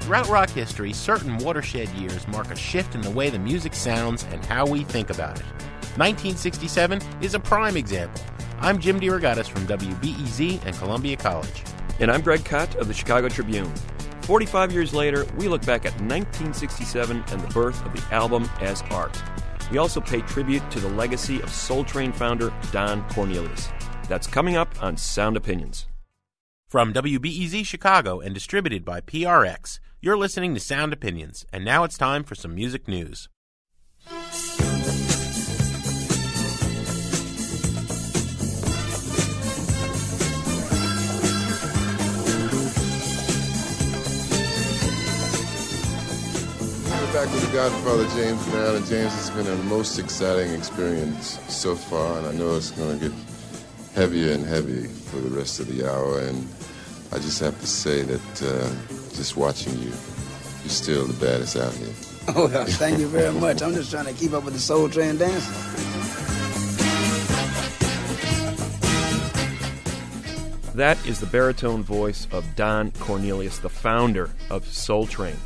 Throughout rock history, certain watershed years mark a shift in the way the music sounds and how we think about it. 1967 is a prime example. I'm Jim DeRogatis from WBEZ and Columbia College. And I'm Greg Kot of the Chicago Tribune. 45 years later, we look back at 1967 and the birth of the album as art. We also pay tribute to the legacy of Soul Train founder Don Cornelius. That's coming up on Sound Opinions. From WBEZ Chicago and distributed by PRX, you're listening to Sound Opinions, and now it's time for some music news. We're back with the Godfather, James Brown, and James, it's been our most exciting experience so far, and I know it's going to get heavier and heavier for the rest of the hour, and I just have to say that just watching you, you're still the baddest out here. Oh, well, thank you very much. I'm just trying to keep up with the Soul Train dancing. That is the baritone voice of Don Cornelius, the founder of Soul Train.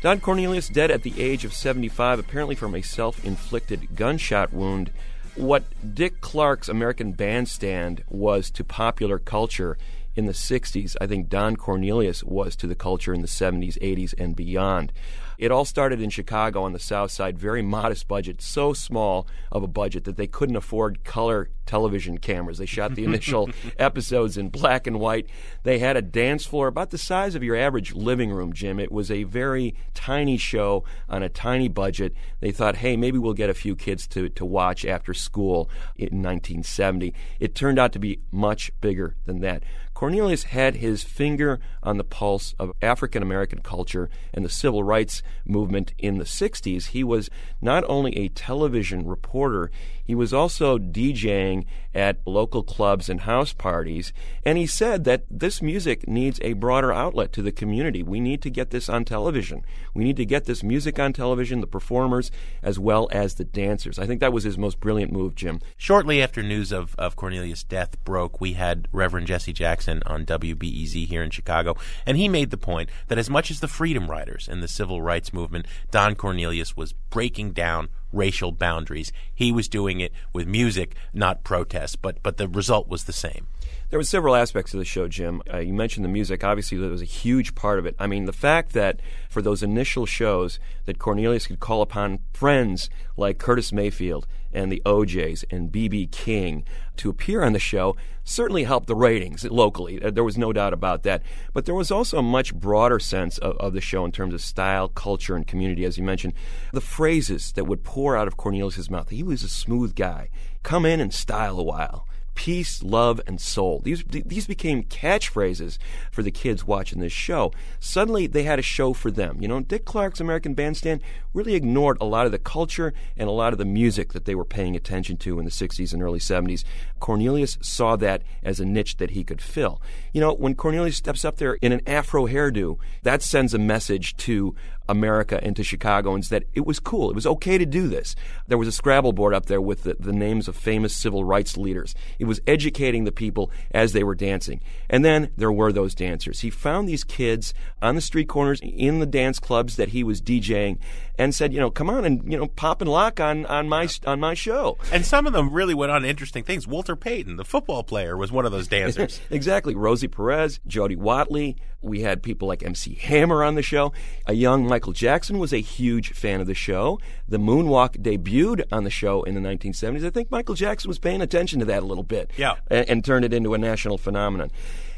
Don Cornelius, dead at the age of 75, apparently from a self-inflicted gunshot wound. What Dick Clark's American Bandstand was to popular culture in the 60s, I think Don Cornelius was to the culture in the 70s, 80s, and beyond. It all started in Chicago on the South Side, very modest budget, so small of a budget that they couldn't afford color television cameras. They shot the initial episodes in black and white. They had a dance floor about the size of your average living room, Jim. It was a very tiny show on a tiny budget. They thought, hey, maybe we'll get a few kids to watch after school in 1970. It turned out to be much bigger than that. Cornelius had his finger on the pulse of African-American culture and the civil rights movement in the 60s. He was not only a television reporter, he was also DJing at local clubs and house parties, and he said that this music needs a broader outlet to the community. We need to get this on television. We need to get this music on television, the performers, as well as the dancers. I think that was his most brilliant move, Jim. Shortly after news of Cornelius' death broke, we had Reverend Jesse Jackson on WBEZ here in Chicago, and he made the point that as much as the Freedom Riders and the Civil Rights Movement, Don Cornelius was breaking down racial boundaries. He was doing it with music, not protests, but the result was the same. There were several aspects of the show, Jim. You mentioned the music. Obviously, that was a huge part of it. I mean, the fact that for those initial shows that Cornelius could call upon friends like Curtis Mayfield and the OJs and B.B. King to appear on the show certainly helped the ratings locally. There was no doubt about that. But there was also a much broader sense of the show in terms of style, culture, and community, as you mentioned. The phrases that would pour out of Cornelius' mouth. He was a smooth guy. Come in and style a while. peace, love, and soul. These became catchphrases for the kids watching this show. Suddenly, they had a show for them. You know, Dick Clark's American Bandstand really ignored a lot of the culture and a lot of the music that they were paying attention to in the 60s and early 70s. Cornelius saw that as a niche that he could fill. You know, when Cornelius steps up there in an afro hairdo, that sends a message to America and to Chicagoans that it was cool. It was okay to do this. There was a Scrabble board up there with the names of famous civil rights leaders. It was educating the people as they were dancing. And then there were those dancers. He found these kids on the street corners, in the dance clubs that he was DJing, and said, you know, come on and, you know, pop and lock on my show. And some of them really went on interesting things. Walter Payton, the football player, was one of those dancers. Exactly. Rosie Perez, Jody Watley. We had people like MC Hammer on the show. A young Michael Jackson was a huge fan of the show. The moonwalk debuted on the show in the 1970s. I think Michael Jackson was paying attention to that a little bit, and turned it into a national phenomenon.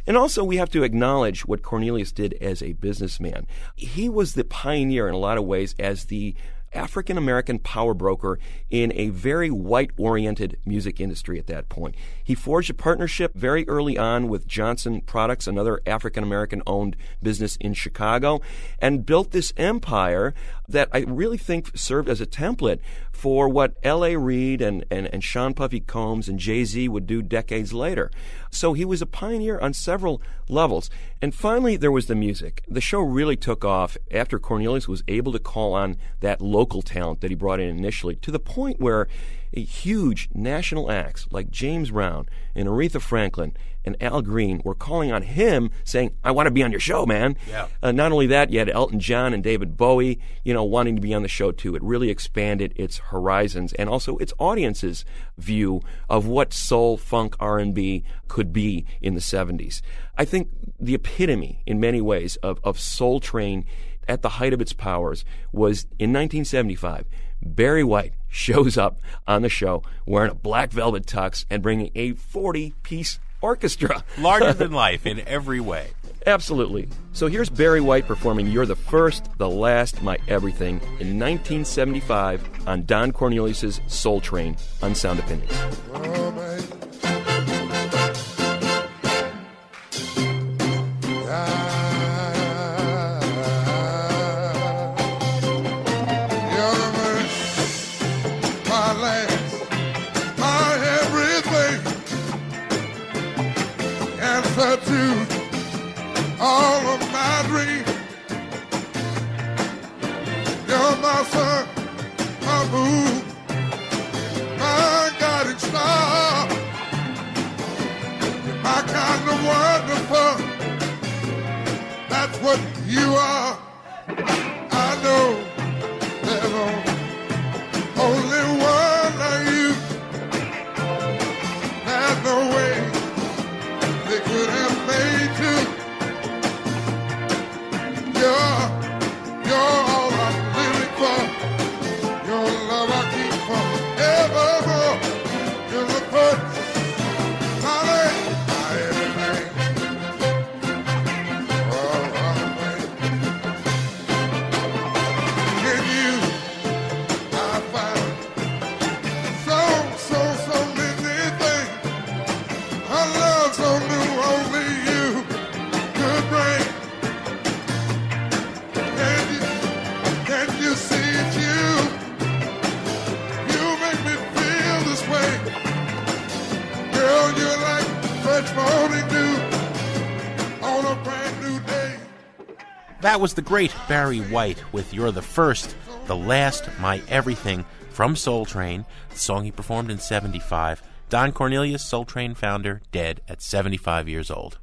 And also, we have to acknowledge what Cornelius did as a businessman. He was the pioneer in a lot of ways as the African-American power broker in a very white-oriented music industry at that point. He forged a partnership very early on with Johnson Products, another African-American-owned business in Chicago, and built this empire that I really think served as a template for what L.A. Reid and Sean Puffy Combs and Jay-Z would do decades later. So he was a pioneer on several levels. And finally, there was the music. The show really took off after Cornelius was able to call on that local talent that he brought in initially, to the point where huge national acts like James Brown and Aretha Franklin and Al Green were calling on him saying, I want to be on your show, man. Yeah. Not only that, you had Elton John and David Bowie, you know, wanting to be on the show too. It really expanded its horizons and also its audience's view of what soul, funk, R&B could be in the 70s. I think the epitome in many ways of Soul Train at the height of its powers was in 1975. Barry White shows up on the show wearing a black velvet tux and bringing a 40-piece orchestra. Larger than life in every way. Absolutely. So here's Barry White performing You're the First, the Last, My Everything in 1975 on Don Cornelius' Soul Train on Sound Opinions. Oh, baby. All of my dreams. You're my sun, my moon, my guiding star. You're my kind of wonderful. That's what you are. I know there's only one like you. There's no way they could have made you. You're all I'm living for. Your love I keep forevermore. You're the first, my everything. Oh, I'm in you, I found so many things. I love so new. That was the great Barry White with You're the First, the Last, My Everything from Soul Train, the song he performed in 75. Don Cornelius, Soul Train founder, dead at 75 years old.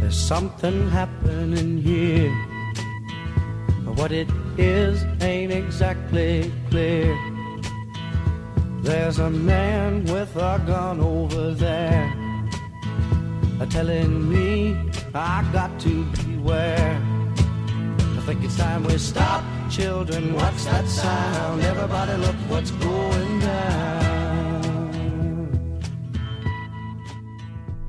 There's something happening here, but what it is ain't exactly clear. There's a man with a gun over there, telling me I got to beware. I think it's time we stop, children, what's that sound? Everybody look what's going down.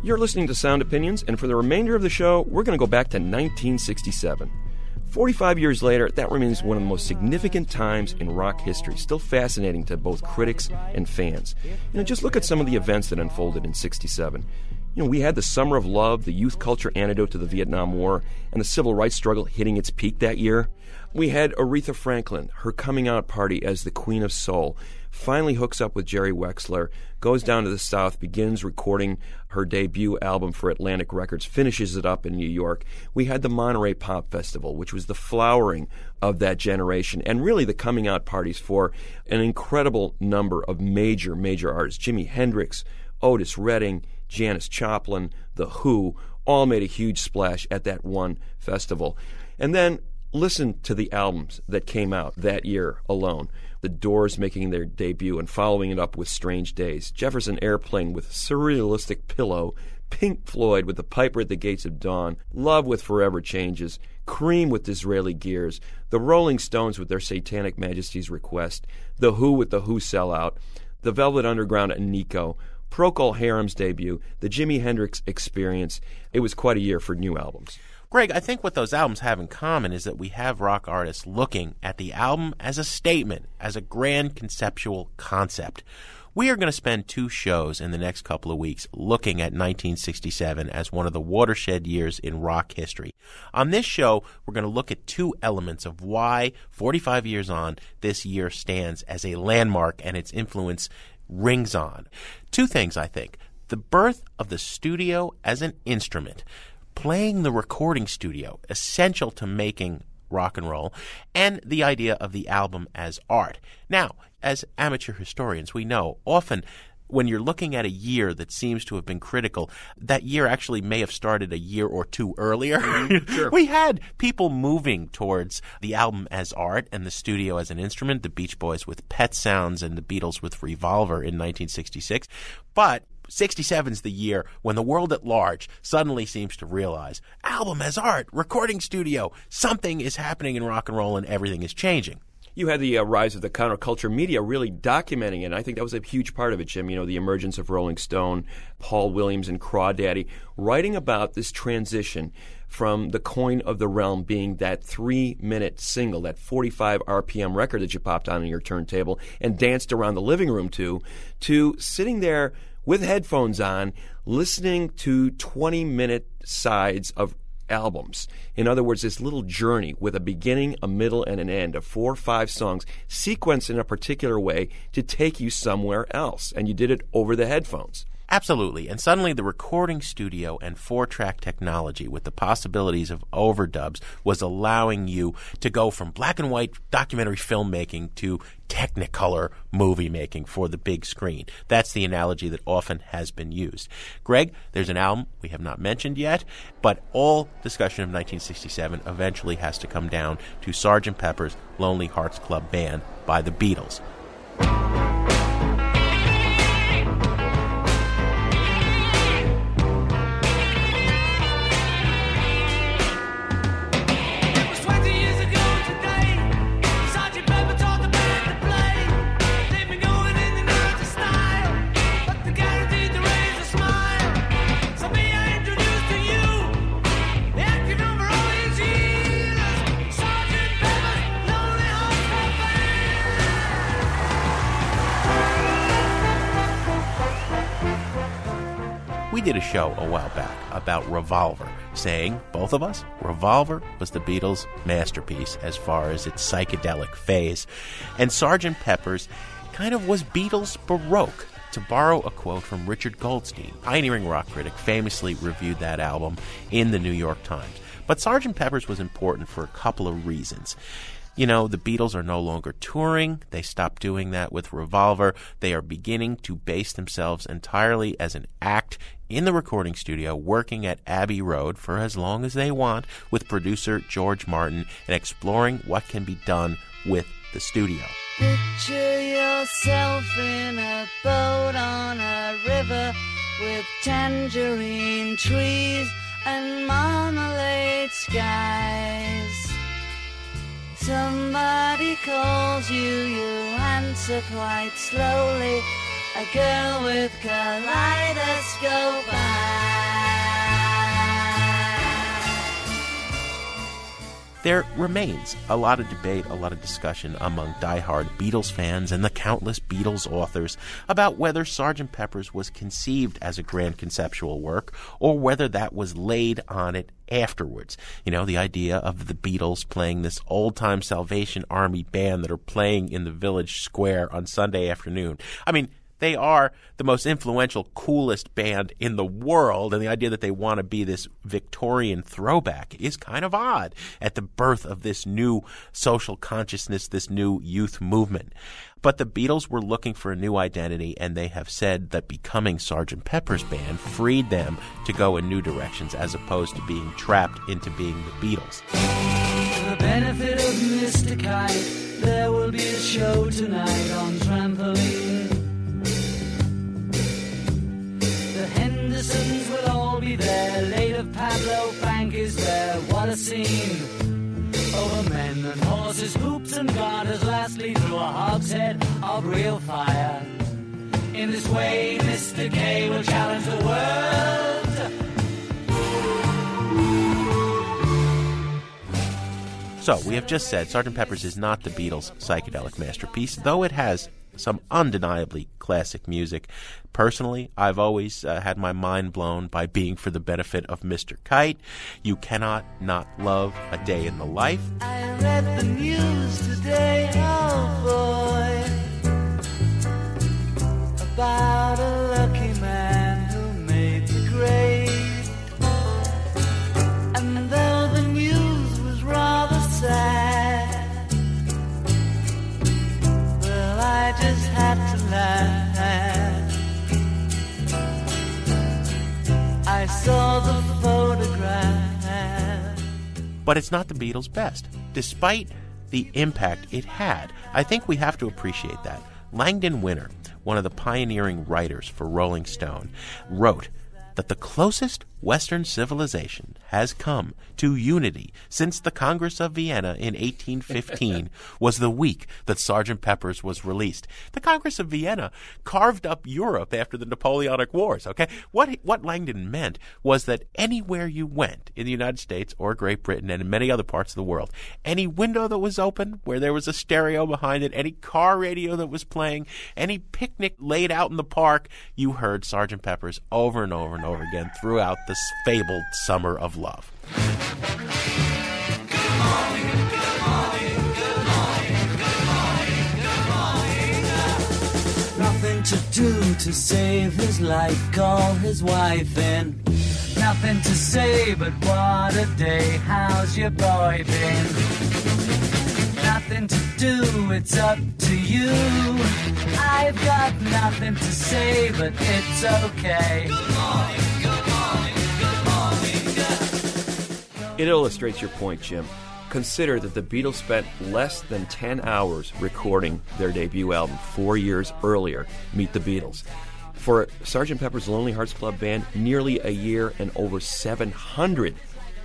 You're listening to Sound Opinions, and for the remainder of the show, we're going to go back to 1967. 45 years later, that remains one of the most significant times in rock history, still fascinating to both critics and fans. Just look at some of the events that unfolded in 67. We had the Summer of Love, the youth culture antidote to the Vietnam War, and the civil rights struggle hitting its peak that year. We had Aretha Franklin, her coming out party as the Queen of Soul, finally hooks up with Jerry Wexler, goes down to the South, begins recording her debut album for Atlantic Records, finishes it up in New York. We had the Monterey Pop Festival, which was the flowering of that generation, and really the coming out parties for an incredible number of major, major artists. Jimi Hendrix, Otis Redding, Janis Joplin, The Who, all made a huge splash at that one festival. And then listen to the albums that came out that year alone. The Doors making their debut and following it up with Strange Days. Jefferson Airplane with Surrealistic Pillow. Pink Floyd with The Piper at the Gates of Dawn. Love with Forever Changes. Cream with Disraeli Gears. The Rolling Stones with their Satanic Majesty's Request. The Who with The Who Sellout. The Velvet Underground and Nico. Procol Harum's debut, the Jimi Hendrix Experience. It was quite a year for new albums. Greg, I think what those albums have in common is that we have rock artists looking at the album as a statement, as a grand conceptual concept. We are going to spend two shows in the next couple of weeks looking at 1967 as one of the watershed years in rock history. On this show, we're going to look at two elements of why, 45 years on, this year stands as a landmark and its influence rings on. Two things, I think. The birth of the studio as an instrument, playing the recording studio, essential to making rock and roll, and the idea of the album as art. Now, as amateur historians, we know often when you're looking at a year that seems to have been critical, that year actually may have started a year or two earlier. Sure. We had people moving towards the album as art and the studio as an instrument, the Beach Boys with Pet Sounds and the Beatles with Revolver in 1966. But 67's the year when the world at large suddenly seems to realize album as art, recording studio, something is happening in rock and roll and everything is changing. You had the rise of the counterculture media really documenting it, and I think that was a huge part of it, Jim. The emergence of Rolling Stone, Paul Williams and Crawdaddy, writing about this transition from the coin of the realm being that 3-minute single, that 45 RPM record that you popped on your turntable and danced around the living room to sitting there with headphones on, listening to 20-minute sides of albums. In other words, this little journey with a beginning, a middle, and an end of 4 or 5 songs sequenced in a particular way to take you somewhere else. And you did it over the headphones. Absolutely. And suddenly the recording studio and 4-track technology with the possibilities of overdubs was allowing you to go from black and white documentary filmmaking to Technicolor movie making for the big screen. That's the analogy that often has been used. Greg, there's an album we have not mentioned yet, but all discussion of 1967 eventually has to come down to Sgt. Pepper's Lonely Hearts Club Band by the Beatles. We did a show a while back about Revolver, saying, both of us, Revolver was the Beatles' masterpiece as far as its psychedelic phase. And Sgt. Pepper's kind of was Beatles Baroque, to borrow a quote from Richard Goldstein, pioneering rock critic, famously reviewed that album in the New York Times. But Sgt. Pepper's was important for a couple of reasons. The Beatles are no longer touring. They stopped doing that with Revolver. They are beginning to base themselves entirely as an act in the recording studio, working at Abbey Road for as long as they want with producer George Martin and exploring what can be done with the studio. Picture yourself in a boat on a river with tangerine trees and marmalade skies. Somebody calls you, you answer quite slowly. A girl with kaleidoscope eyes. There remains a lot of debate, a lot of discussion among diehard Beatles fans and the countless Beatles authors about whether Sgt. Pepper's was conceived as a grand conceptual work or whether that was laid on it afterwards. You know, the idea of the Beatles playing this old-time Salvation Army band that are playing in the village square on Sunday afternoon. I mean, they are the most influential, coolest band in the world, and the idea that they want to be this Victorian throwback is kind of odd at the birth of this new social consciousness, this new youth movement. But the Beatles were looking for a new identity, and they have said that becoming Sgt. Pepper's Band freed them to go in new directions as opposed to being trapped into being the Beatles. For the benefit of Mr. Kite, there will be a show tonight on trampoline. Hendersons will all be there. Later Pablo Frank is there. What a scene! Over men and horses, hoops and garters. Lastly through a hogshead of real fire. In this way Mr. K will challenge the world. So we have just said Sgt. Pepper's is not the Beatles' psychedelic masterpiece, though it has some undeniably classic music. Personally, I've always had my mind blown by Being for the Benefit of Mr. Kite. You cannot not love A Day in the Life. I read the news today, oh boy, about a lucky man who made the grade. And though the news was rather sad, I just had to laugh. I saw the photograph. But it's not the Beatles' best, despite the impact it had. I think we have to appreciate that. Langdon Winner, one of the pioneering writers for Rolling Stone, wrote that the closest Western civilization has come to unity since the Congress of Vienna in 1815 was the week that Sgt. Pepper's was released. The Congress of Vienna carved up Europe after the Napoleonic Wars, okay? What Langdon meant was that anywhere you went in the United States or Great Britain and in many other parts of the world, any window that was open where there was a stereo behind it, any car radio that was playing, any picnic laid out in the park, you heard Sgt. Pepper's over and over and over again throughout this fabled summer of love. Nothing to do to save his life, call his wife in. Nothing to say but what a day, how's your boy been? Nothing to do, it's up to you. I've got nothing to say but it's okay. Good morning. It illustrates your point, Jim. Consider that the Beatles spent less than 10 hours recording their debut album 4 years earlier, Meet the Beatles. For Sgt. Pepper's Lonely Hearts Club Band, nearly a year and over 700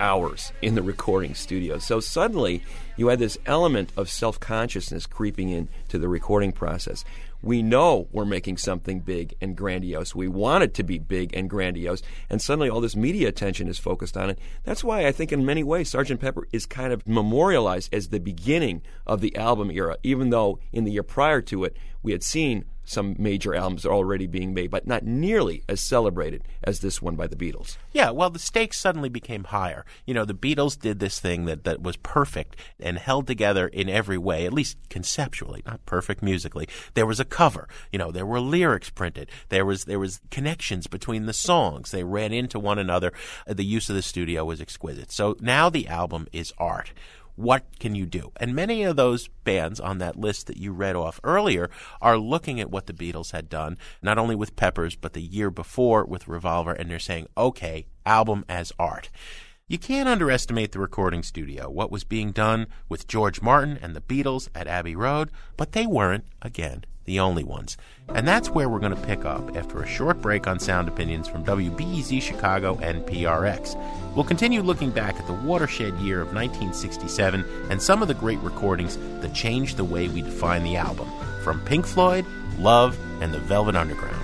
hours in the recording studio. So suddenly, you had this element of self-consciousness creeping into the recording process. We know we're making something big and grandiose. We want it to be big and grandiose. And suddenly all this media attention is focused on it. That's why I think in many ways Sgt. Pepper is kind of memorialized as the beginning of the album era, even though in the year prior to it we had seen some major albums already being made, but not nearly as celebrated as this one by the Beatles. Yeah, well, the stakes suddenly became higher. You know, the Beatles did this thing that was perfect and held together in every way, at least conceptually, not perfect musically. There was a cover. You know, there were lyrics printed. There was connections between the songs. They ran into one another. The use of the studio was exquisite. So now the album is art. What can you do? And many of those bands on that list that you read off earlier are looking at what the Beatles had done, not only with Pepper's, but the year before with Revolver, and they're saying, okay, album as art. You can't underestimate the recording studio, what was being done with George Martin and the Beatles at Abbey Road, but they weren't, again, the only ones. And that's where we're going to pick up after a short break on Sound Opinions from WBEZ Chicago and PRX. We'll continue looking back at the watershed year of 1967 and some of the great recordings that changed the way we define the album. From Pink Floyd, Love, and The Velvet Underground.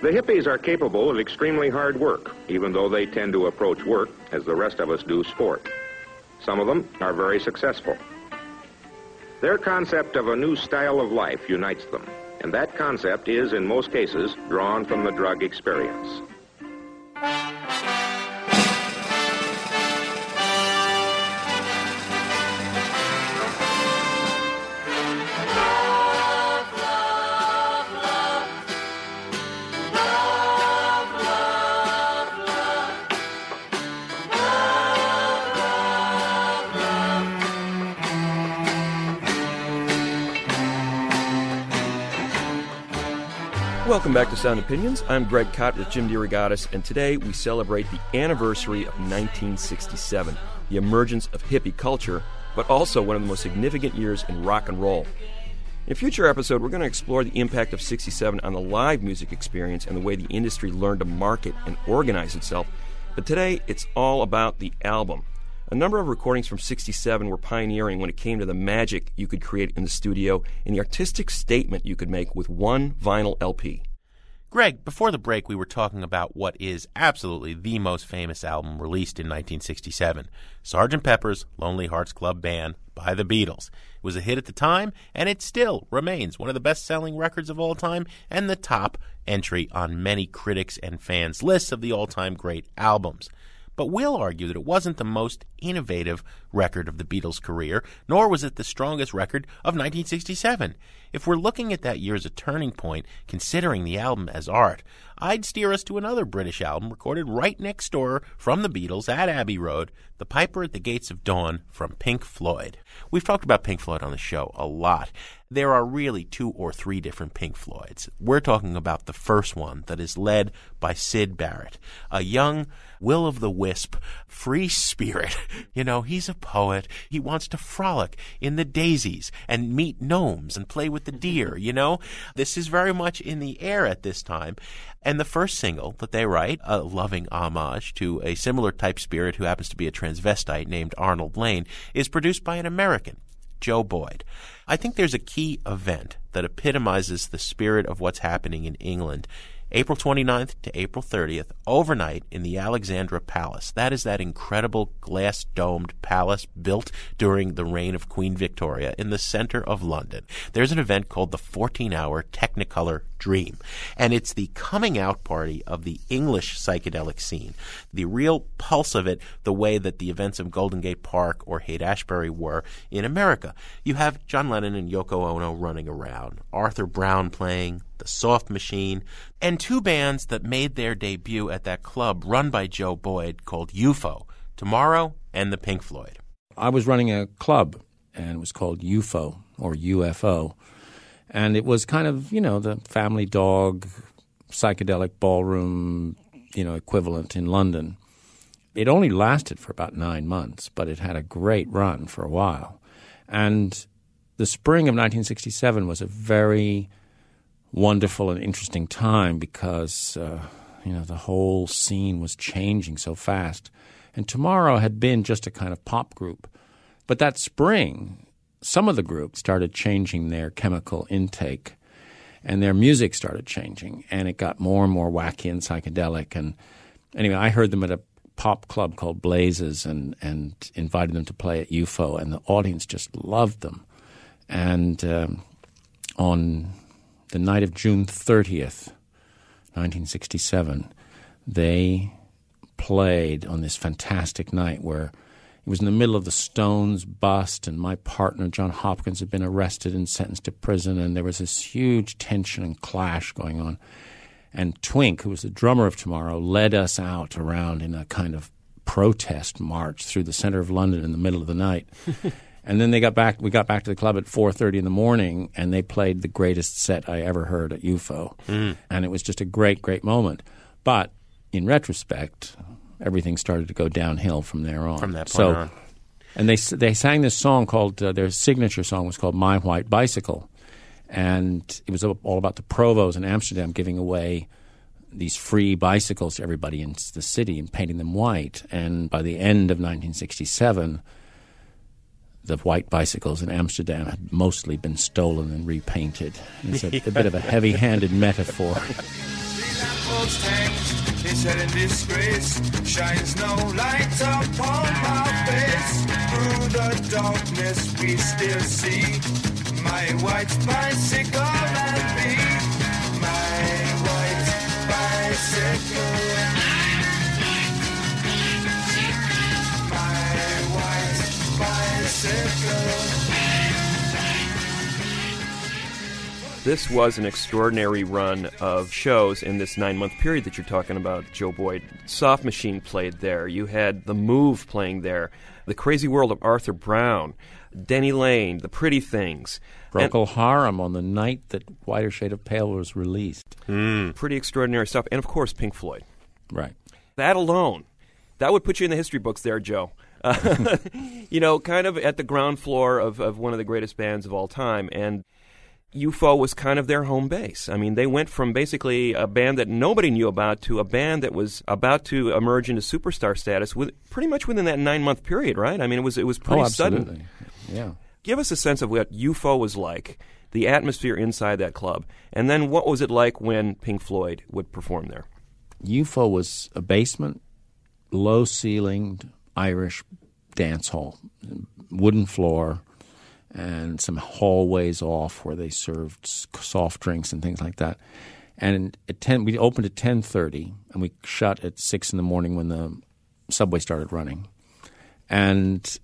The hippies are capable of extremely hard work, even though they tend to approach work as the rest of us do sport. Some of them are very successful. Their concept of a new style of life unites them, and that concept is, in most cases, drawn from the drug experience. Welcome back to Sound Opinions. I'm Greg Kot with Jim DeRogatis, and today we celebrate the anniversary of 1967, the emergence of hippie culture, but also one of the most significant years in rock and roll. In a future episode, we're going to explore the impact of 67 on the live music experience and the way the industry learned to market and organize itself, but today it's all about the album. A number of recordings from 67 were pioneering when it came to the magic you could create in the studio and the artistic statement you could make with one vinyl LP. Greg, before the break, we were talking about what is absolutely the most famous album released in 1967, Sgt. Pepper's Lonely Hearts Club Band by the Beatles. It was a hit at the time, and it still remains one of the best-selling records of all time and the top entry on many critics' and fans' lists of the all-time great albums. But we'll argue that it wasn't the most innovative record of the Beatles' career, nor was it the strongest record of 1967. If we're looking at that year as a turning point, considering the album as art, I'd steer us to another British album recorded right next door from the Beatles at Abbey Road, The Piper at the Gates of Dawn from Pink Floyd. We've talked about Pink Floyd on the show a lot. There are really two or three different Pink Floyds. We're talking about the first one that is led by Syd Barrett, a young will-o'-the-wisp, free spirit. You know, he's a poet. He wants to frolic in the daisies and meet gnomes and play with the deer, you know. This is very much in the air at this time. And the first single that they write, a loving homage to a similar type spirit who happens to be a transvestite named Arnold Lane, is produced by an American, Joe Boyd. I think there's a key event that epitomizes the spirit of what's happening in England. April 29th to April 30th, overnight in the Alexandra Palace. That is that incredible glass-domed palace built during the reign of Queen Victoria in the center of London. There's an event called the 14-hour Technicolor Dream, and it's the coming-out party of the English psychedelic scene. The real pulse of it, the way that the events of Golden Gate Park or Haight-Ashbury were in America. You have John Lennon and Yoko Ono running around, Arthur Brown playing, the Soft Machine, and two bands that made their debut at that club run by Joe Boyd called UFO, Tomorrow and the Pink Floyd. I was running a club, and it was called UFO, or UFO, and it was kind of, you know, the family dog, psychedelic ballroom, you know, equivalent in London. It only lasted for about 9 months, but it had a great run for a while. And the spring of 1967 was a very wonderful and interesting time because, you know, the whole scene was changing so fast. And Tomorrow had been just a kind of pop group. But that spring, some of the groups started changing their chemical intake and their music started changing. And it got more and more wacky and psychedelic. And Anyway, I heard them at a pop club called Blazes and invited them to play at UFO, and the audience just loved them. And on the night of June 30th, 1967, they played on this fantastic night where it was in the middle of the Stones bust, and my partner, John Hopkins, had been arrested and sentenced to prison, and there was this huge tension and clash going on. And Twink, who was the drummer of Tomorrow, led us out around in a kind of protest march through the center of London in the middle of the night. And then they got back. We got back to the club at 4:30 in the morning, and they played the greatest set I ever heard at UFO. And it was just a great, great moment. But in retrospect, everything started to go downhill from there on. From that point on. And they sang this song called their signature song was called "My White Bicycle," and it was all about the provos in Amsterdam giving away these free bicycles to everybody in the city and painting them white. And by the end of 1967. The white bicycles in Amsterdam had mostly been stolen and repainted. It's a bit of a heavy-handed metaphor. See that post hanged, his head in disgrace, shines no light upon my face. Through the darkness we still see my white bicycle and me. My white bicycle. This was an extraordinary run of shows in this 9-month period that you're talking about, Joe Boyd. Soft Machine played there. You had The Move playing there. The Crazy World of Arthur Brown. Denny Lane, The Pretty Things. Procol Harum on the night that Whiter Shade of Pale was released. Pretty extraordinary stuff. And, of course, Pink Floyd. Right. That alone, that would put you in the history books there, Joe. You know, kind of at the ground floor of one of the greatest bands of all time. And UFO was kind of their home base. I mean, they went from basically a band that nobody knew about to a band that was about to emerge into superstar status with pretty much within that 9-month period, right? I mean, it was pretty sudden. Yeah. Give us a sense of what UFO was like, the atmosphere inside that club, and then what was it like when Pink Floyd would perform there? UFO was a basement, low-ceilinged, Irish dance hall, wooden floor, and some hallways off where they served soft drinks and things like that. And at 10, we opened at 10:30, and we shut at 6 in the morning when the subway started running. And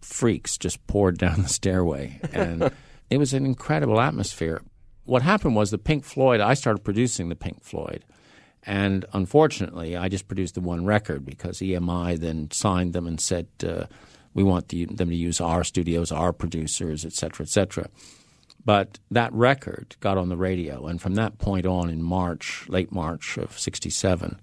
freaks just poured down the stairway. And it was an incredible atmosphere. What happened was the Pink Floyd, I started producing the Pink Floyd. And unfortunately, I just produced the one record because EMI then signed them and said, we want them to use our studios, our producers, et cetera, et cetera. But that record got on the radio. And from that point on in March, late March of 67,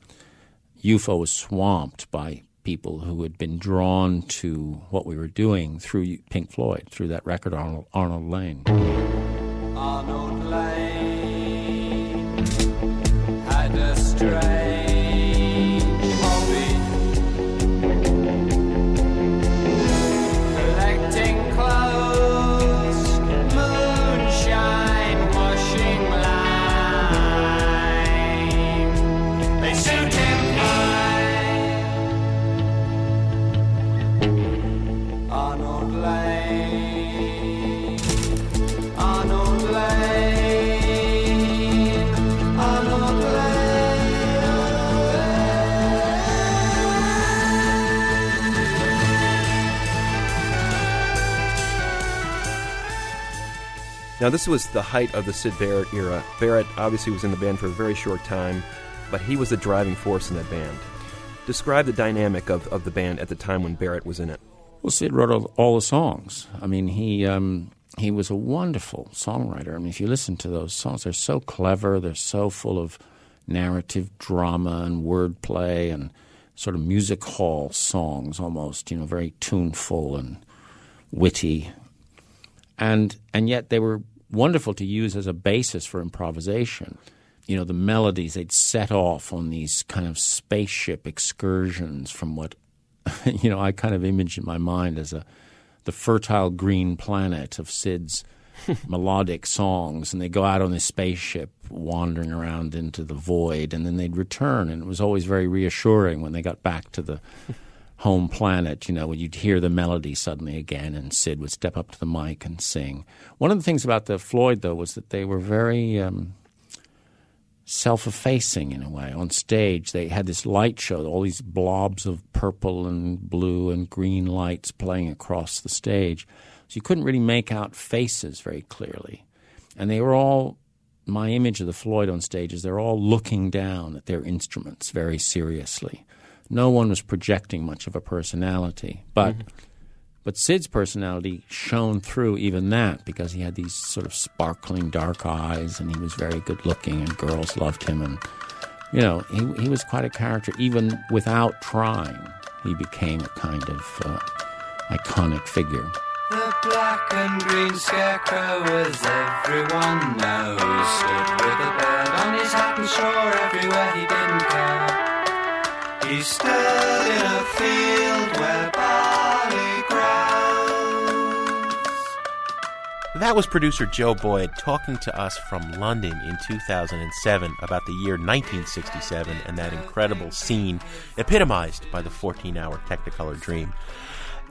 UFO was swamped by people who had been drawn to what we were doing through Pink Floyd, through that record, Arnold Lane. Arnold Lane. Strange hobby, collecting clothes, moonshine, washing lime. They suit him fine. Arnold Lane, Arnold Lane. Now, this was the height of the Syd Barrett era. Barrett obviously was in the band for a very short time, but he was the driving force in that band. Describe the dynamic of the band at the time when Barrett was in it. Well, Syd wrote all the songs. I mean, he was a wonderful songwriter. I mean, if you listen to those songs, they're so clever. They're so full of narrative drama and wordplay and sort of music hall songs almost, you know, very tuneful and witty. And yet they were wonderful to use as a basis for improvisation. You know, the melodies, they'd set off on these kind of spaceship excursions from what, you know, I kind of imaged in my mind as the fertile green planet of Syd's melodic songs, and they'd go out on this spaceship wandering around into the void, and then they'd return, and it was always very reassuring when they got back to the home planet, you know, when you'd hear the melody suddenly again, and Syd would step up to the mic and sing. One of the things about the Floyd, though, was that they were very self-effacing in a way. On stage, they had this light show, all these blobs of purple and blue and green lights playing across the stage. So you couldn't really make out faces very clearly. And they were all, my image of the Floyd on stage is they're all looking down at their instruments very seriously. No one was projecting much of a personality. But Syd's personality shone through even that, because he had these sort of sparkling dark eyes, and he was very good looking, and girls loved him. And, you know, he was quite a character. Even without trying, he became a kind of iconic figure. The black and green scarecrow, as everyone knows, stood with a bird on his hat and shore everywhere he didn't go. He stood in a field where barley grows. That was producer Joe Boyd talking to us from London in 2007 about the year 1967 and that incredible scene epitomized by the 14-hour Technicolor Dream.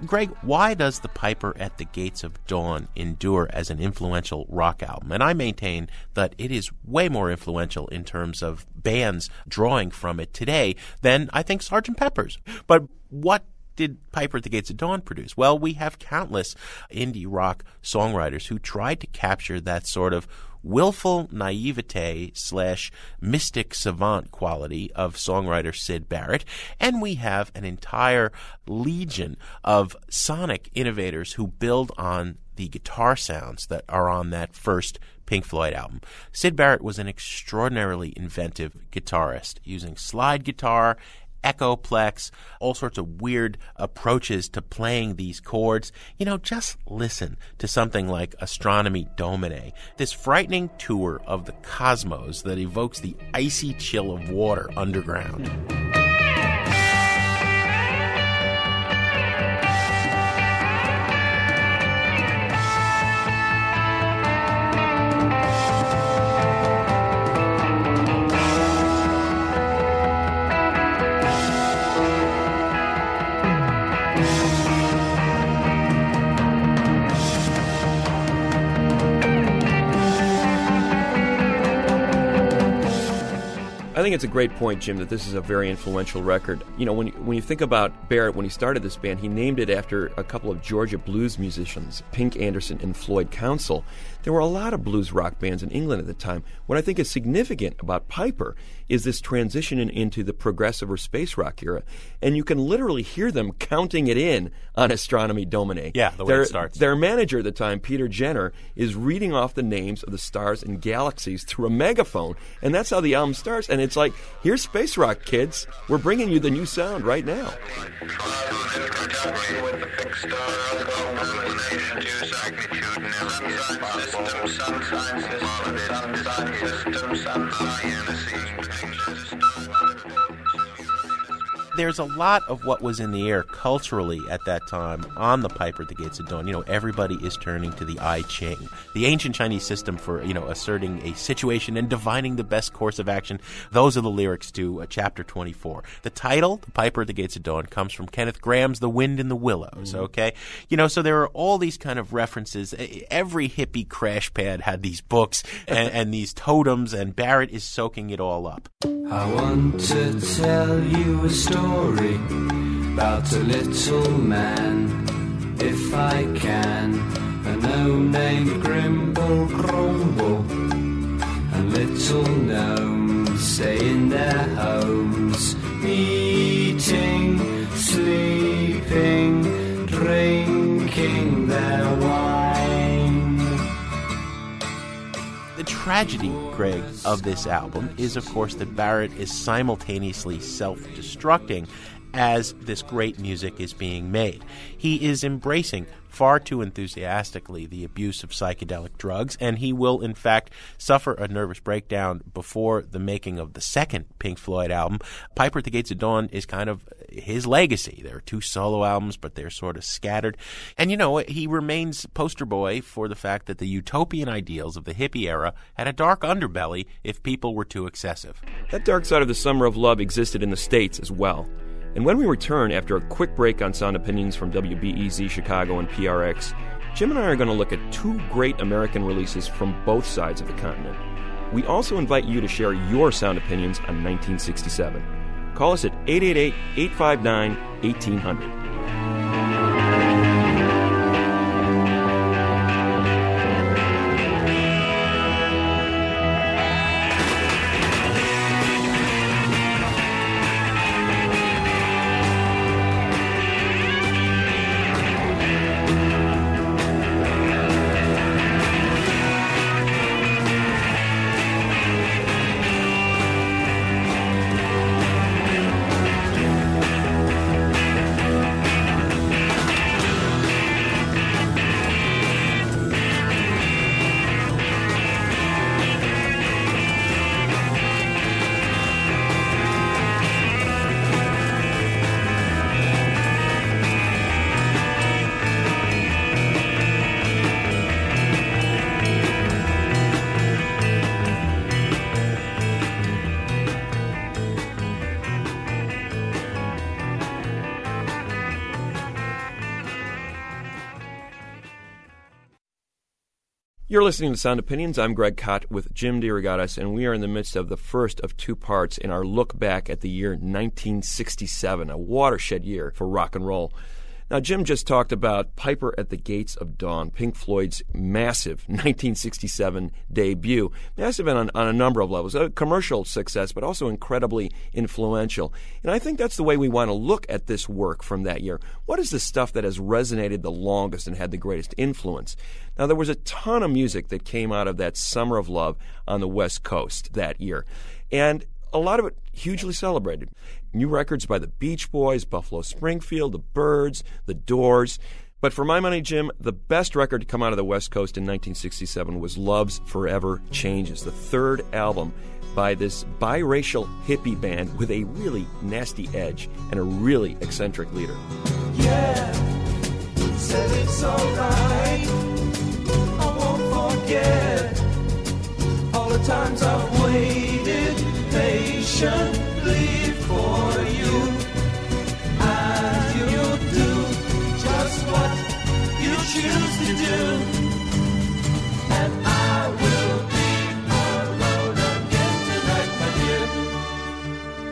Greg, why does The Piper at the Gates of Dawn endure as an influential rock album? And I maintain that it is way more influential in terms of bands drawing from it today than, I think, Sgt. Pepper's. But what did Piper at the Gates of Dawn produce? Well, we have countless indie rock songwriters who tried to capture that sort of willful naivete / mystic savant quality of songwriter Syd Barrett, and we have an entire legion of sonic innovators who build on the guitar sounds that are on that first Pink Floyd album. Syd Barrett was an extraordinarily inventive guitarist, using slide guitar, echoplex, all sorts of weird approaches to playing these chords. You know, just listen to something like Astronomy Domine, this frightening tour of the cosmos that evokes the icy chill of water underground. I think it's a great point, Jim, that this is a very influential record. You know, when you think about Barrett, when he started this band, he named it after a couple of Georgia blues musicians, Pink Anderson and Floyd Council. There were a lot of blues rock bands in England at the time. What I think is significant about Piper is this transition into the progressive or space rock era, and you can literally hear them counting it in on Astronomy Domine. Yeah, the way it starts. Their manager at the time, Peter Jenner, is reading off the names of the stars and galaxies through a megaphone, and that's how the album starts, and it's like, here's space rock, kids. We're bringing you the new sound right now. There's a lot of what was in the air culturally at that time on the Piper at the Gates of Dawn. You know, everybody is turning to the I Ching, the ancient Chinese system for, you know, asserting a situation and divining the best course of action. Those are the lyrics to Chapter 24. The title, The Piper at the Gates of Dawn, comes from Kenneth Graham's The Wind in the Willows, okay? You know, so there are all these kind of references. Every hippie crash pad had these books and these totems, and Barrett is soaking it all up. I want to tell you a story about a little man, if I can, a no named Grimble Grumble, and little gnomes stay in their homes, eating, sleeping, drinking their wine. The tragedy, Greg, of this album is, of course, that Barrett is simultaneously self-destructing as this great music is being made. He is embracing far too enthusiastically the abuse of psychedelic drugs, and he will, in fact, suffer a nervous breakdown before the making of the second Pink Floyd album. Piper at the Gates of Dawn is kind of his legacy. There are two solo albums, but they're sort of scattered. And, you know, he remains poster boy for the fact that the utopian ideals of the hippie era had a dark underbelly if people were too excessive. That dark side of the Summer of Love existed in the States as well. And when we return after a quick break on Sound Opinions from WBEZ Chicago and PRX, Jim and I are going to look at two great American releases from both sides of the continent. We also invite you to share your sound opinions on 1967. Call us at 888-859-1800. You're listening to Sound Opinions. I'm Greg Kot with Jim DeRogatis, and we are in the midst of the first of two parts in our look back at the year 1967, a watershed year for rock and roll. Now, Jim just talked about Piper at the Gates of Dawn, Pink Floyd's massive 1967 debut. Massive on a number of levels, a commercial success, but also incredibly influential. And I think that's the way we want to look at this work from that year. What is the stuff that has resonated the longest and had the greatest influence? Now, there was a ton of music that came out of that Summer of Love on the West Coast that year. And a lot of it hugely celebrated. New records by the Beach Boys, Buffalo Springfield, the Byrds, the Doors. But for my money, Jim, the best record to come out of the West Coast in 1967 was Love's Forever Changes, the third album by this biracial hippie band with a really nasty edge and a really eccentric leader. Yeah, said it's all right. I won't forget all the times I've waited patiently for you, and you'll do just what you choose to do, and I will be alone again tonight, my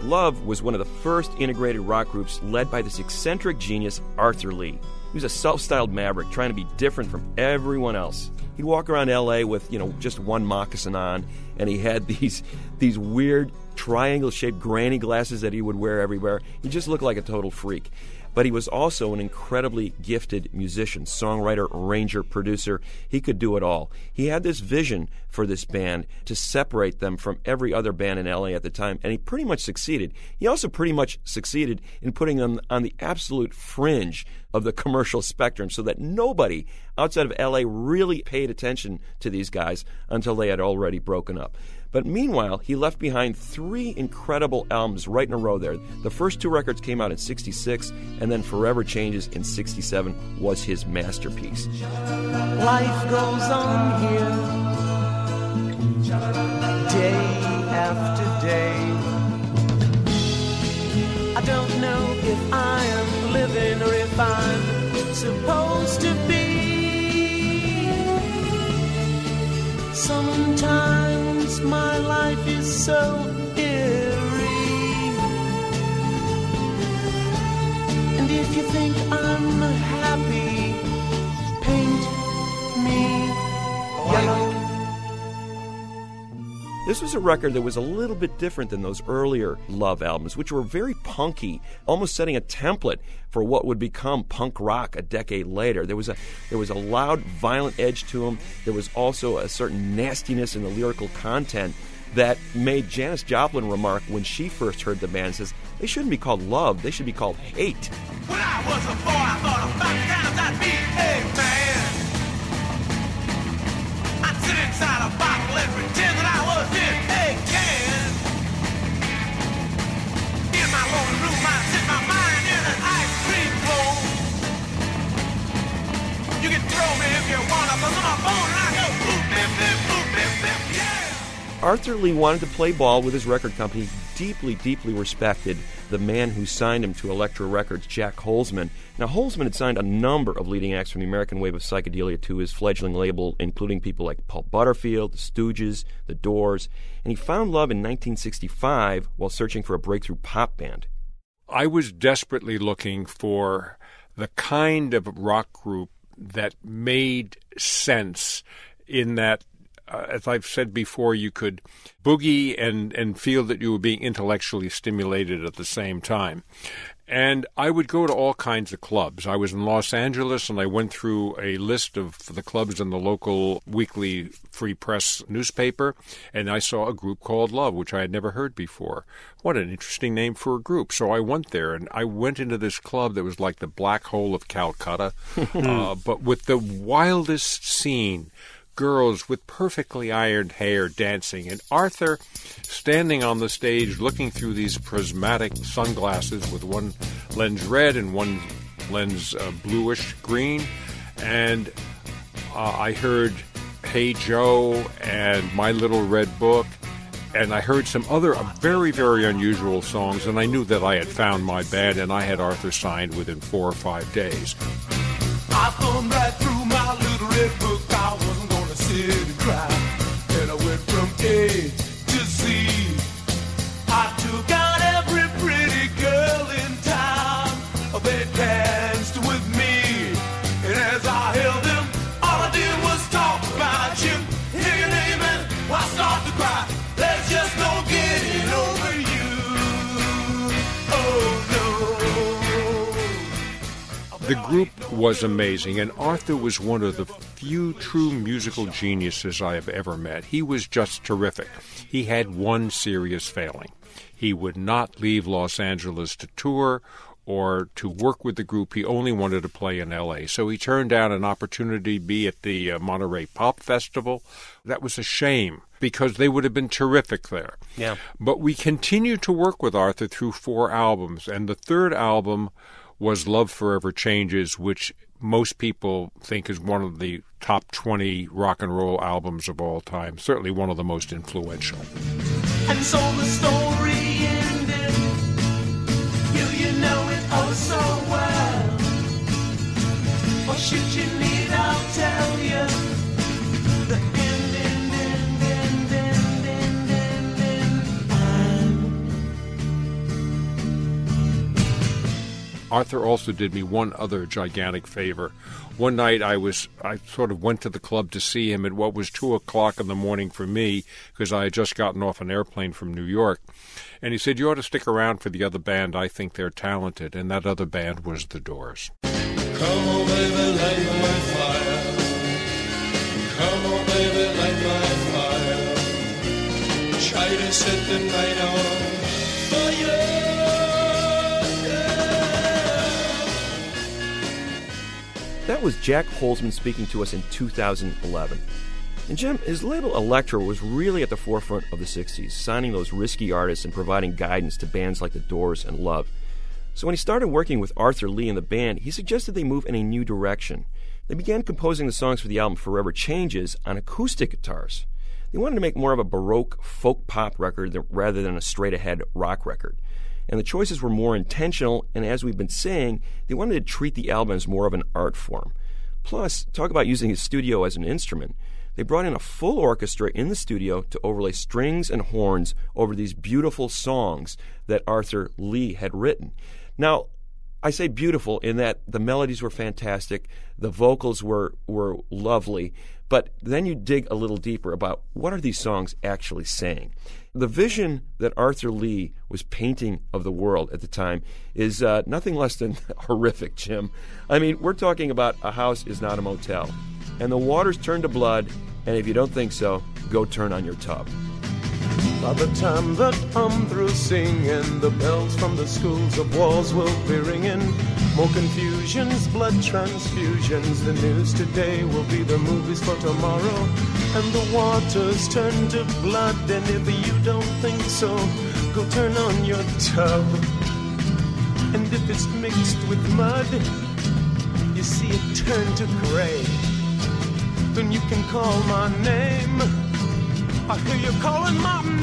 dear. Love was one of the first integrated rock groups led by this eccentric genius, Arthur Lee. He was a self-styled maverick trying to be different from everyone else. He'd walk around L.A. with, you know, just one moccasin on, and he had these weird triangle-shaped granny glasses that he would wear everywhere. He just looked like a total freak. But he was also an incredibly gifted musician, songwriter, arranger, producer. He could do it all. He had this vision for this band to separate them from every other band in L.A. at the time, and he pretty much succeeded. He also pretty much succeeded in putting them on the absolute fringe of the commercial spectrum so that nobody outside of L.A. really paid attention to these guys until they had already broken up. But meanwhile, he left behind three incredible albums right in a row there. The first two records came out in 66, and then Forever Changes in 67 was his masterpiece. Life goes on here, day after day. I don't know if I am living or if I'm supposed to be. Sometimes my life is so eerie, and if you think I'm happy, paint me yellow. This was a record that was a little bit different than those earlier Love albums, which were very punky, almost setting a template for what would become punk rock a decade later. There was a loud, violent edge to him. There was also a certain nastiness in the lyrical content that made Janis Joplin remark when she first heard the band, says, they shouldn't be called Love, they should be called Hate. When I was a boy, I thought about times I'd be a man. I'd sit inside a bottle and pretend that I was in a can. In my lonely room, Arthur Lee wanted to play ball with his record company. Deeply, deeply respected the man who signed him to Elektra Records, Jack Holzman. Now, Holzman had signed a number of leading acts from the American wave of psychedelia to his fledgling label, including people like Paul Butterfield, the Stooges, the Doors, and he found love in 1965 while searching for a breakthrough pop band. I was desperately looking for the kind of rock group that made sense in that, as I've said before, you could boogie and feel that you were being intellectually stimulated at the same time. And I would go to all kinds of clubs. I was in Los Angeles, and I went through a list of the clubs in the local weekly free press newspaper, and I saw a group called Love, which I had never heard before. What an interesting name for a group. So I went there, and I went into this club that was like the Black Hole of Calcutta, but with the wildest scene. Girls with perfectly ironed hair dancing, and Arthur standing on the stage looking through these prismatic sunglasses with one lens red and one lens bluish-green. And I heard Hey Joe and My Little Red Book, and I heard some other very, very unusual songs, and I knew that I had found my band, and I had Arthur signed within 4 or 5 days. I thumbed right through My Little Red Book. I wasn't gonna sit and cry. And I went from A to Z. I took out every pretty girl in town. They danced with me. And as I held them, all I did was talk about you. Hear your name and I start to cry. There's just no getting over you. Oh, no. The group was amazing, and Arthur was one of the few true musical geniuses I have ever met. He was just terrific. He had one serious failing. He would not leave Los Angeles to tour or to work with the group. He only wanted to play in L.A., so he turned down an opportunity to be at the Monterey Pop Festival. That was a shame, because they would have been terrific there. Yeah. But we continued to work with Arthur through 4 albums, and the third album was Love Forever Changes, which most people think is one of the top 20 rock and roll albums of all time, certainly one of the most influential. And so the story ended, you know it oh so well, or should you need I'll tell you. Arthur also did me one other gigantic favor. One night I sort of went to the club to see him at what was 2 o'clock in the morning for me, because I had just gotten off an airplane from New York. And he said, you ought to stick around for the other band. I think they're talented. And that other band was The Doors. Come on, baby, light my fire. Come on, baby, light my fire. Try to set the night on fire. That was Jack Holzman speaking to us in 2011. And Jim, his label Elektra was really at the forefront of the 60s, signing those risky artists and providing guidance to bands like The Doors and Love. So when he started working with Arthur Lee and the band, he suggested they move in a new direction. They began composing the songs for the album Forever Changes on acoustic guitars. They wanted to make more of a baroque folk pop record rather than a straight-ahead rock record. And the choices were more intentional, and as we've been saying, they wanted to treat the album as more of an art form. Plus, talk about using his studio as an instrument. They brought in a full orchestra in the studio to overlay strings and horns over these beautiful songs that Arthur Lee had written. Now, I say beautiful in that the melodies were fantastic, the vocals were lovely, but then you dig a little deeper about what are these songs actually saying. The vision that Arthur Lee was painting of the world at the time is nothing less than horrific, Jim. I mean, we're talking about a house is not a motel, and the water's turned to blood, and if you don't think so, go turn on your tub. By the time that I'm through singing, the bells from the schools of walls will be ringing. More confusions, blood transfusions. The news today will be the movies for tomorrow. And the waters turn to blood, and if you don't think so, go turn on your tub. And if it's mixed with mud, you see it turn to gray. then you can call my name. I hear you calling my name.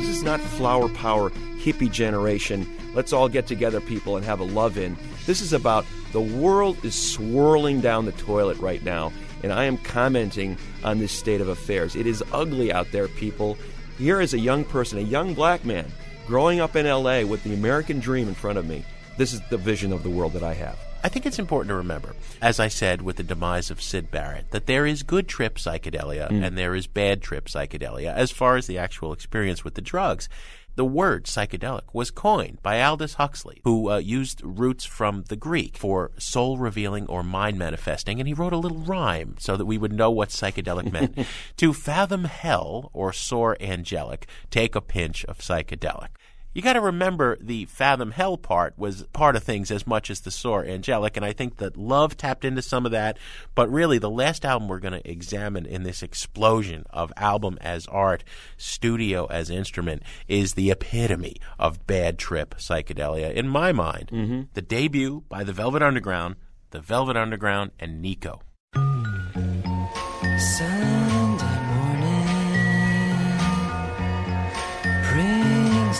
This is not flower power, hippie generation. Let's all get together, people, and have a love-in. This is about the world is swirling down the toilet right now, and I am commenting on this state of affairs. It is ugly out there, people. Here is a young person, a young black man, growing up in L.A. with the American dream in front of me. This is the vision of the world that I have. I think it's important to remember, as I said with the demise of Syd Barrett, that there is good trip psychedelia and there is bad trip psychedelia as far as the actual experience with the drugs. The word psychedelic was coined by Aldous Huxley, who used roots from the Greek for soul-revealing or mind-manifesting, and he wrote a little rhyme so that we would know what psychedelic meant. To fathom hell or soar angelic, take a pinch of psychedelic. You got to remember the fathom hell part was part of things as much as the soar angelic, and I think that Love tapped into some of that. But really, the last album we're going to examine in this explosion of album as art, studio as instrument, is the epitome of bad trip psychedelia, in my mind. Mm-hmm. The debut by The Velvet Underground, and Nico.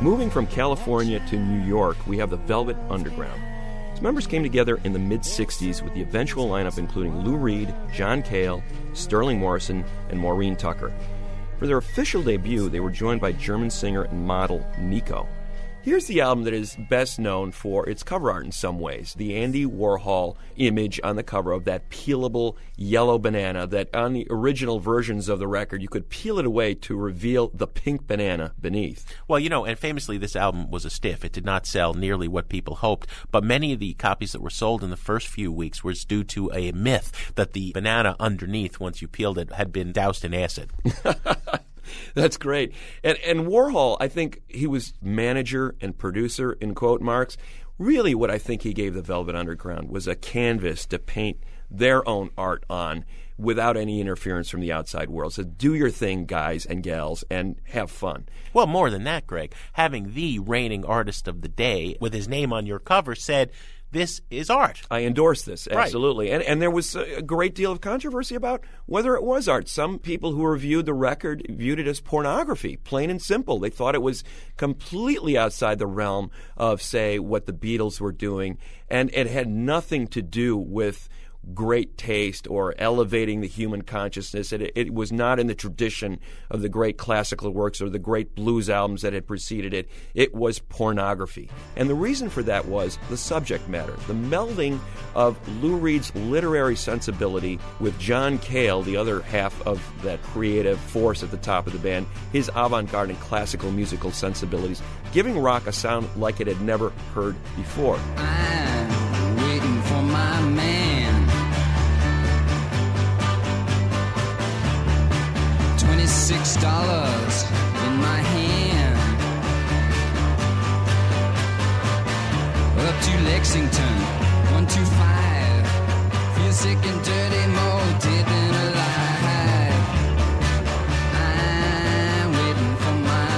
Moving from California to New York, we have the Velvet Underground. Its members came together in the mid-'60s with the eventual lineup including Lou Reed, John Cale, Sterling Morrison, and Maureen Tucker. For their official debut, they were joined by German singer and model Nico. Here's the album that is best known for its cover art in some ways, the Andy Warhol image on the cover of that peelable yellow banana that on the original versions of the record you could peel it away to reveal the pink banana beneath. Well, you know, and famously this album was a stiff. It did not sell nearly what people hoped, but many of the copies that were sold in the first few weeks was due to a myth that the banana underneath, once you peeled it, had been doused in acid. That's great. And Warhol, I think he was manager and producer, in quote marks. Really what I think he gave the Velvet Underground was a canvas to paint their own art on without any interference from the outside world. So do your thing, guys and gals, and have fun. Well, more than that, Greg, having the reigning artist of the day with his name on your cover said, this is art. I endorse this, absolutely. Right. And there was a great deal of controversy about whether it was art. Some people who reviewed the record viewed it as pornography, plain and simple. They thought it was completely outside the realm of, say, what the Beatles were doing, and it had nothing to do with great taste or elevating the human consciousness. It was not in the tradition of the great classical works or the great blues albums that had preceded it. It was pornography. And the reason for that was the subject matter, the melding of Lou Reed's literary sensibility with John Cale, the other half of that creative force at the top of the band, his avant-garde and classical musical sensibilities, giving rock a sound like it had never heard before. I'm waiting for my man. 6 dollars in my hand, up to Lexington, 125, feel sick and dirty, more dead than alive, I'm waiting for my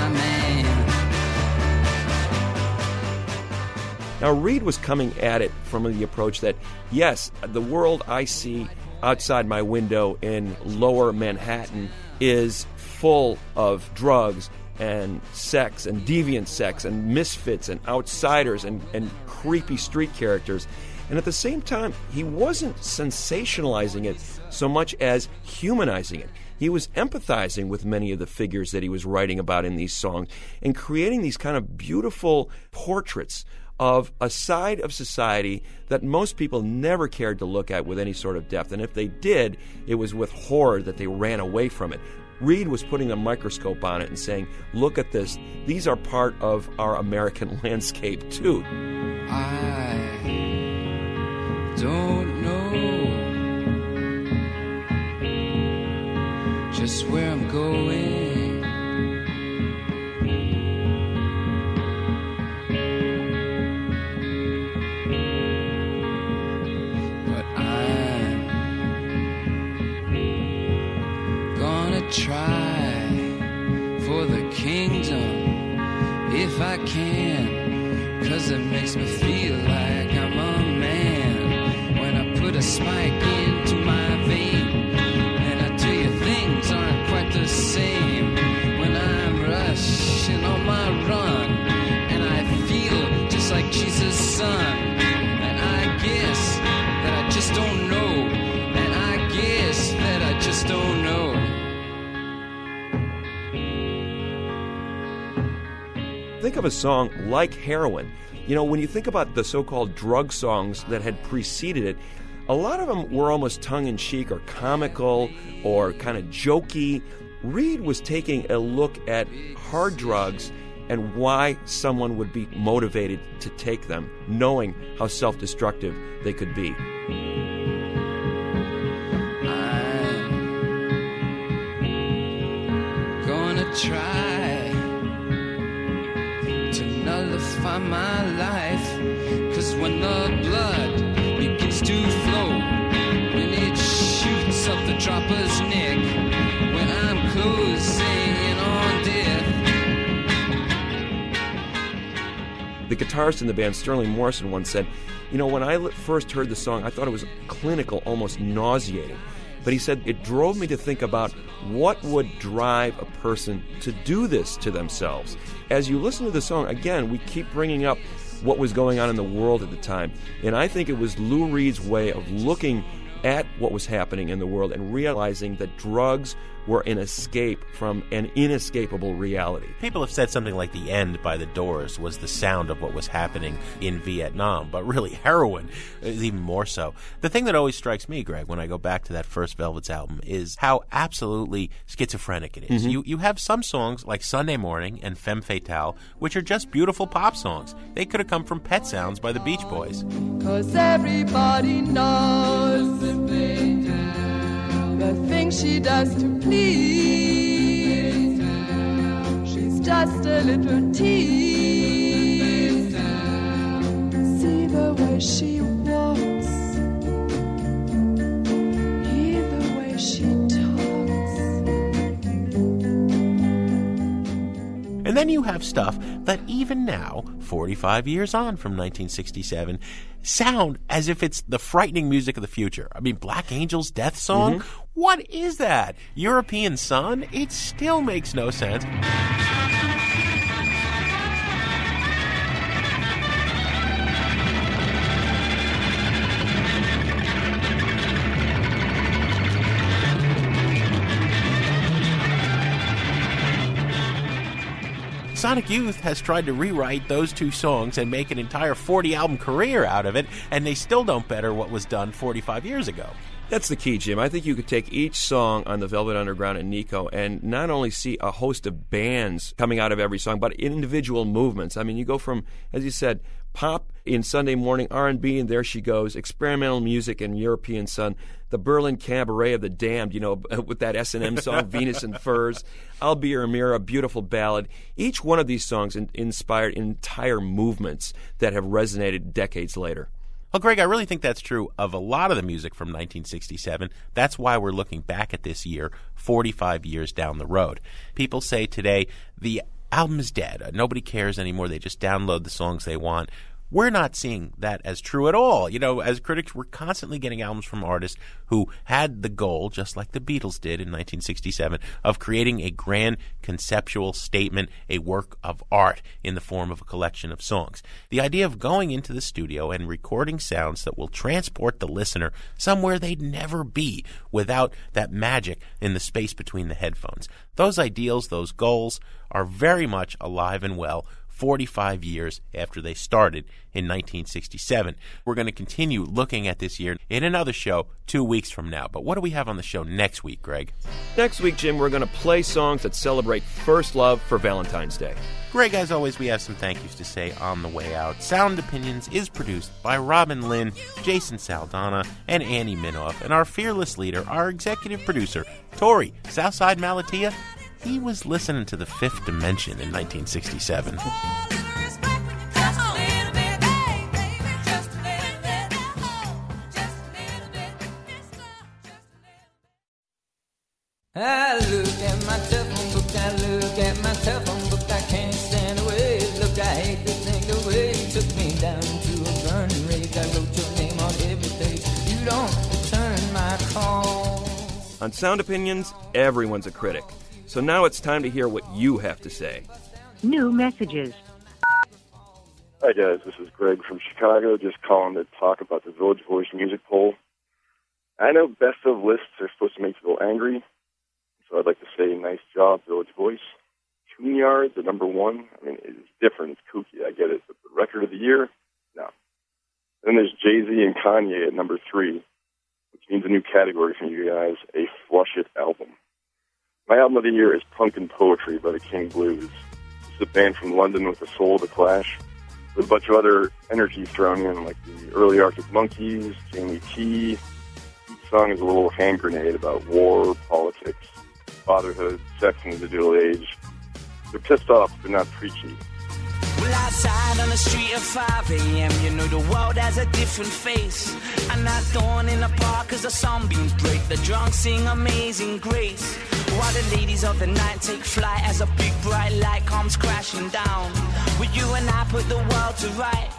man. Now Reed was coming at it from the approach that, yes, the world I see outside my window in lower Manhattan is full of drugs and sex and deviant sex and misfits and outsiders and creepy street characters. And at the same time, he wasn't sensationalizing it so much as humanizing it. He was empathizing with many of the figures that he was writing about in these songs and creating these kind of beautiful portraits of a side of society that most people never cared to look at with any sort of depth. And if they did, it was with horror that they ran away from it. Reed was putting a microscope on it and saying, look at this. These are part of our American landscape, too. I don't know just where I'm going. Try for the kingdom if I can, 'cause it makes me feel like I'm a man when I put a spike into my vein, and I tell you things aren't quite the same when I'm rushing on my run, and I feel just like Jesus' son, and I guess that I just don't know, and I guess that I just don't know. Think of a song like Heroin. You know, when you think about the so-called drug songs that had preceded it, a lot of them were almost tongue-in-cheek or comical or kind of jokey. Reed was taking a look at hard drugs and why someone would be motivated to take them, knowing how self-destructive they could be. I'm gonna try nullify my life, 'cause when the blood begins to flow, when it shoots up the dropper's neck, when I'm closing in on death. The guitarist in the band, Sterling Morrison, once said, you know, when I first heard the song, I thought it was clinical, almost nauseating. But he said, it drove me to think about what would drive a person to do this to themselves. As you listen to the song, again, we keep bringing up what was going on in the world at the time. And I think it was Lou Reed's way of looking at what was happening in the world and realizing that drugs were an escape from an inescapable reality. People have said something like The End by The Doors was the sound of what was happening in Vietnam, but really Heroin is even more so. The thing that always strikes me, Greg, when I go back to that first Velvet's album is how absolutely schizophrenic it is. Mm-hmm. You have some songs like Sunday Morning and Femme Fatale, which are just beautiful pop songs. They could have come from Pet Sounds by the Beach Boys. 'Cause everybody knows the thing she does to please, she's just a little tease. See the way she walks, hear the way she talks. And then you have stuff that even now, 45 years on from 1967, sound as if it's the frightening music of the future. I mean, Black Angel's death song? Mm-hmm. What is that? European Sun? It still makes no sense. Sonic Youth has tried to rewrite those two songs and make an entire 40-album career out of it, and they still don't better what was done 45 years ago. That's the key, Jim. I think you could take each song on the Velvet Underground and Nico and not only see a host of bands coming out of every song, but individual movements. I mean, you go from, as you said, pop in Sunday Morning, R&B, and There She Goes, experimental music in European Sun, the Berlin Cabaret of the Damned, you know, with that S&M song, Venus in Furs, I'll Be Your Mirror, a beautiful ballad. Each one of these songs inspired entire movements that have resonated decades later. Well, Greg, I really think that's true of a lot of the music from 1967. That's why we're looking back at this year, 45 years down the road. People say today, the album is dead. Nobody cares anymore. They just download the songs they want. We're not seeing that as true at all. You know, as critics, we're constantly getting albums from artists who had the goal, just like the Beatles did in 1967, of creating a grand conceptual statement, a work of art in the form of a collection of songs. The idea of going into the studio and recording sounds that will transport the listener somewhere they'd never be without that magic in the space between the headphones. Those ideals, those goals are very much alive and well 45 years after they started in 1967. We're going to continue looking at this year in another show 2 weeks from now. But what do we have on the show next week, Greg? Next week, Jim, we're going to play songs that celebrate first love for Valentine's Day. Greg, as always, we have some thank yous to say on the way out. Sound Opinions is produced by Robin Lynn, Jason Saldana, and Annie Minoff. And our fearless leader, our executive producer, Tori Southside Malatia, he was listening to The Fifth Dimension in 1967. I looked at my telephone book, I looked at my telephone book, I can't stand away. Look, I hate to think the way you took me down to a burning rage. I wrote your name on every page. You don't return my call. On Sound Opinions, everyone's a critic. So now it's time to hear what you have to say. New messages. Hi, guys. This is Greg from Chicago, just calling to talk about the Village Voice music poll. I know best of lists are supposed to make people angry, so I'd like to say nice job, Village Voice. Coonyard, the number one. I mean, it's different. It's kooky. I get it. But the record of the year? No. Then there's Jay-Z and Kanye at number three, which means a new category for you guys, a Flush It album. My album of the year is Punk and Poetry by the King Blues. It's a band from London with the soul of the Clash, with a bunch of other energy thrown in, like the early Arctic Monkeys, Jamie T. Each song is a little hand grenade about war, politics, fatherhood, sex, and the dual age. They're pissed off, but not preachy. Well, outside on the street at 5 a.m., you know the world has a different face. I'm not thorn in the park as the sunbeams break. The drunk sing Amazing Grace. While the ladies of the night take flight as a big bright light comes crashing down. With you and I put the world to right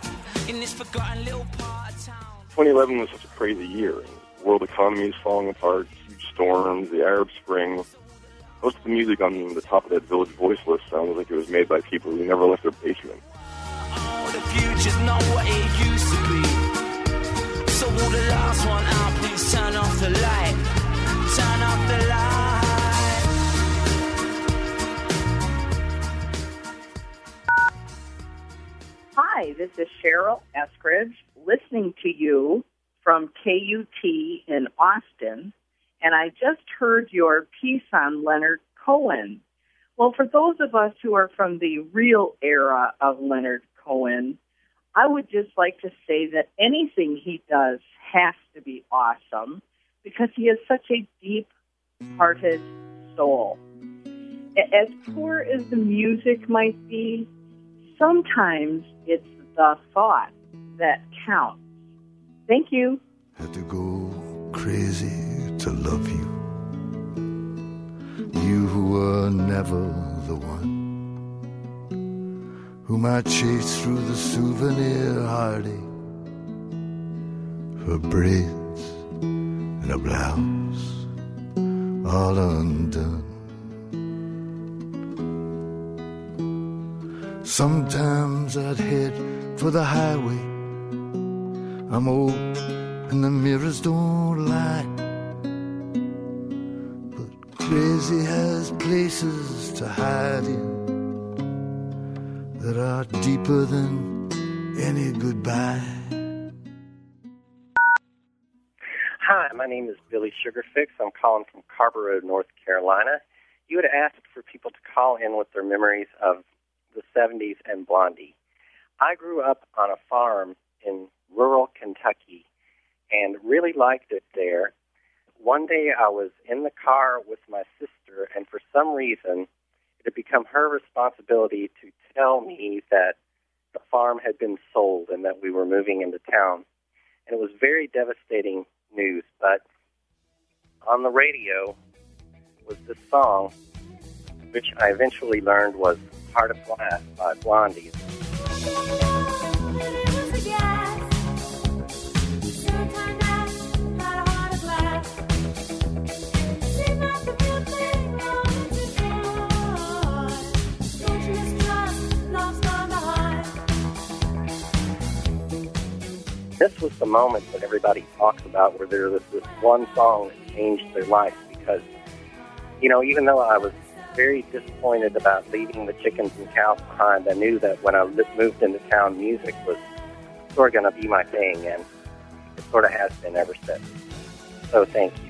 in this forgotten little part of town. 2011 was such a crazy year. The world economy is falling apart, huge storms, the Arab Spring. Most of the music on the top of that Village Voice list sounds like it was made by people who never left their basement. Oh, the future's not what it used to be. So will the last one out, please turn off the light. Turn off the light. Hi, this is Cheryl Eskridge, listening to you from KUT in Austin. And I just heard your piece on Leonard Cohen. Well, for those of us who are from the real era of Leonard Cohen, I would just like to say that anything he does has to be awesome because he has such a deep-hearted soul. As poor as the music might be, sometimes it's the thought that counts. Thank you. Had to go crazy to love you, you who were never the one, whom I chased through the souvenir heartache, her braids and her blouse all undone. Sometimes I'd head for the highway, I'm old and the mirrors don't lie. Crazy has places to hide in that are deeper than any goodbye. Hi, my name is Billy Sugarfix. I'm calling from Carborough, North Carolina. You had asked for people to call in with their memories of the 70s and Blondie. I grew up on a farm in rural Kentucky and really liked it there. One day I was in the car with my sister, and for some reason, it had become her responsibility to tell me that the farm had been sold and that we were moving into town. And it was very devastating news, but on the radio was this song, which I eventually learned was Heart of Glass by Blondie. This was the moment that everybody talks about where there was this one song that changed their life because, you know, even though I was very disappointed about leaving the chickens and cows behind. I knew that when I moved into town, music was sort of going to be my thing, and it sort of has been ever since. So thank you.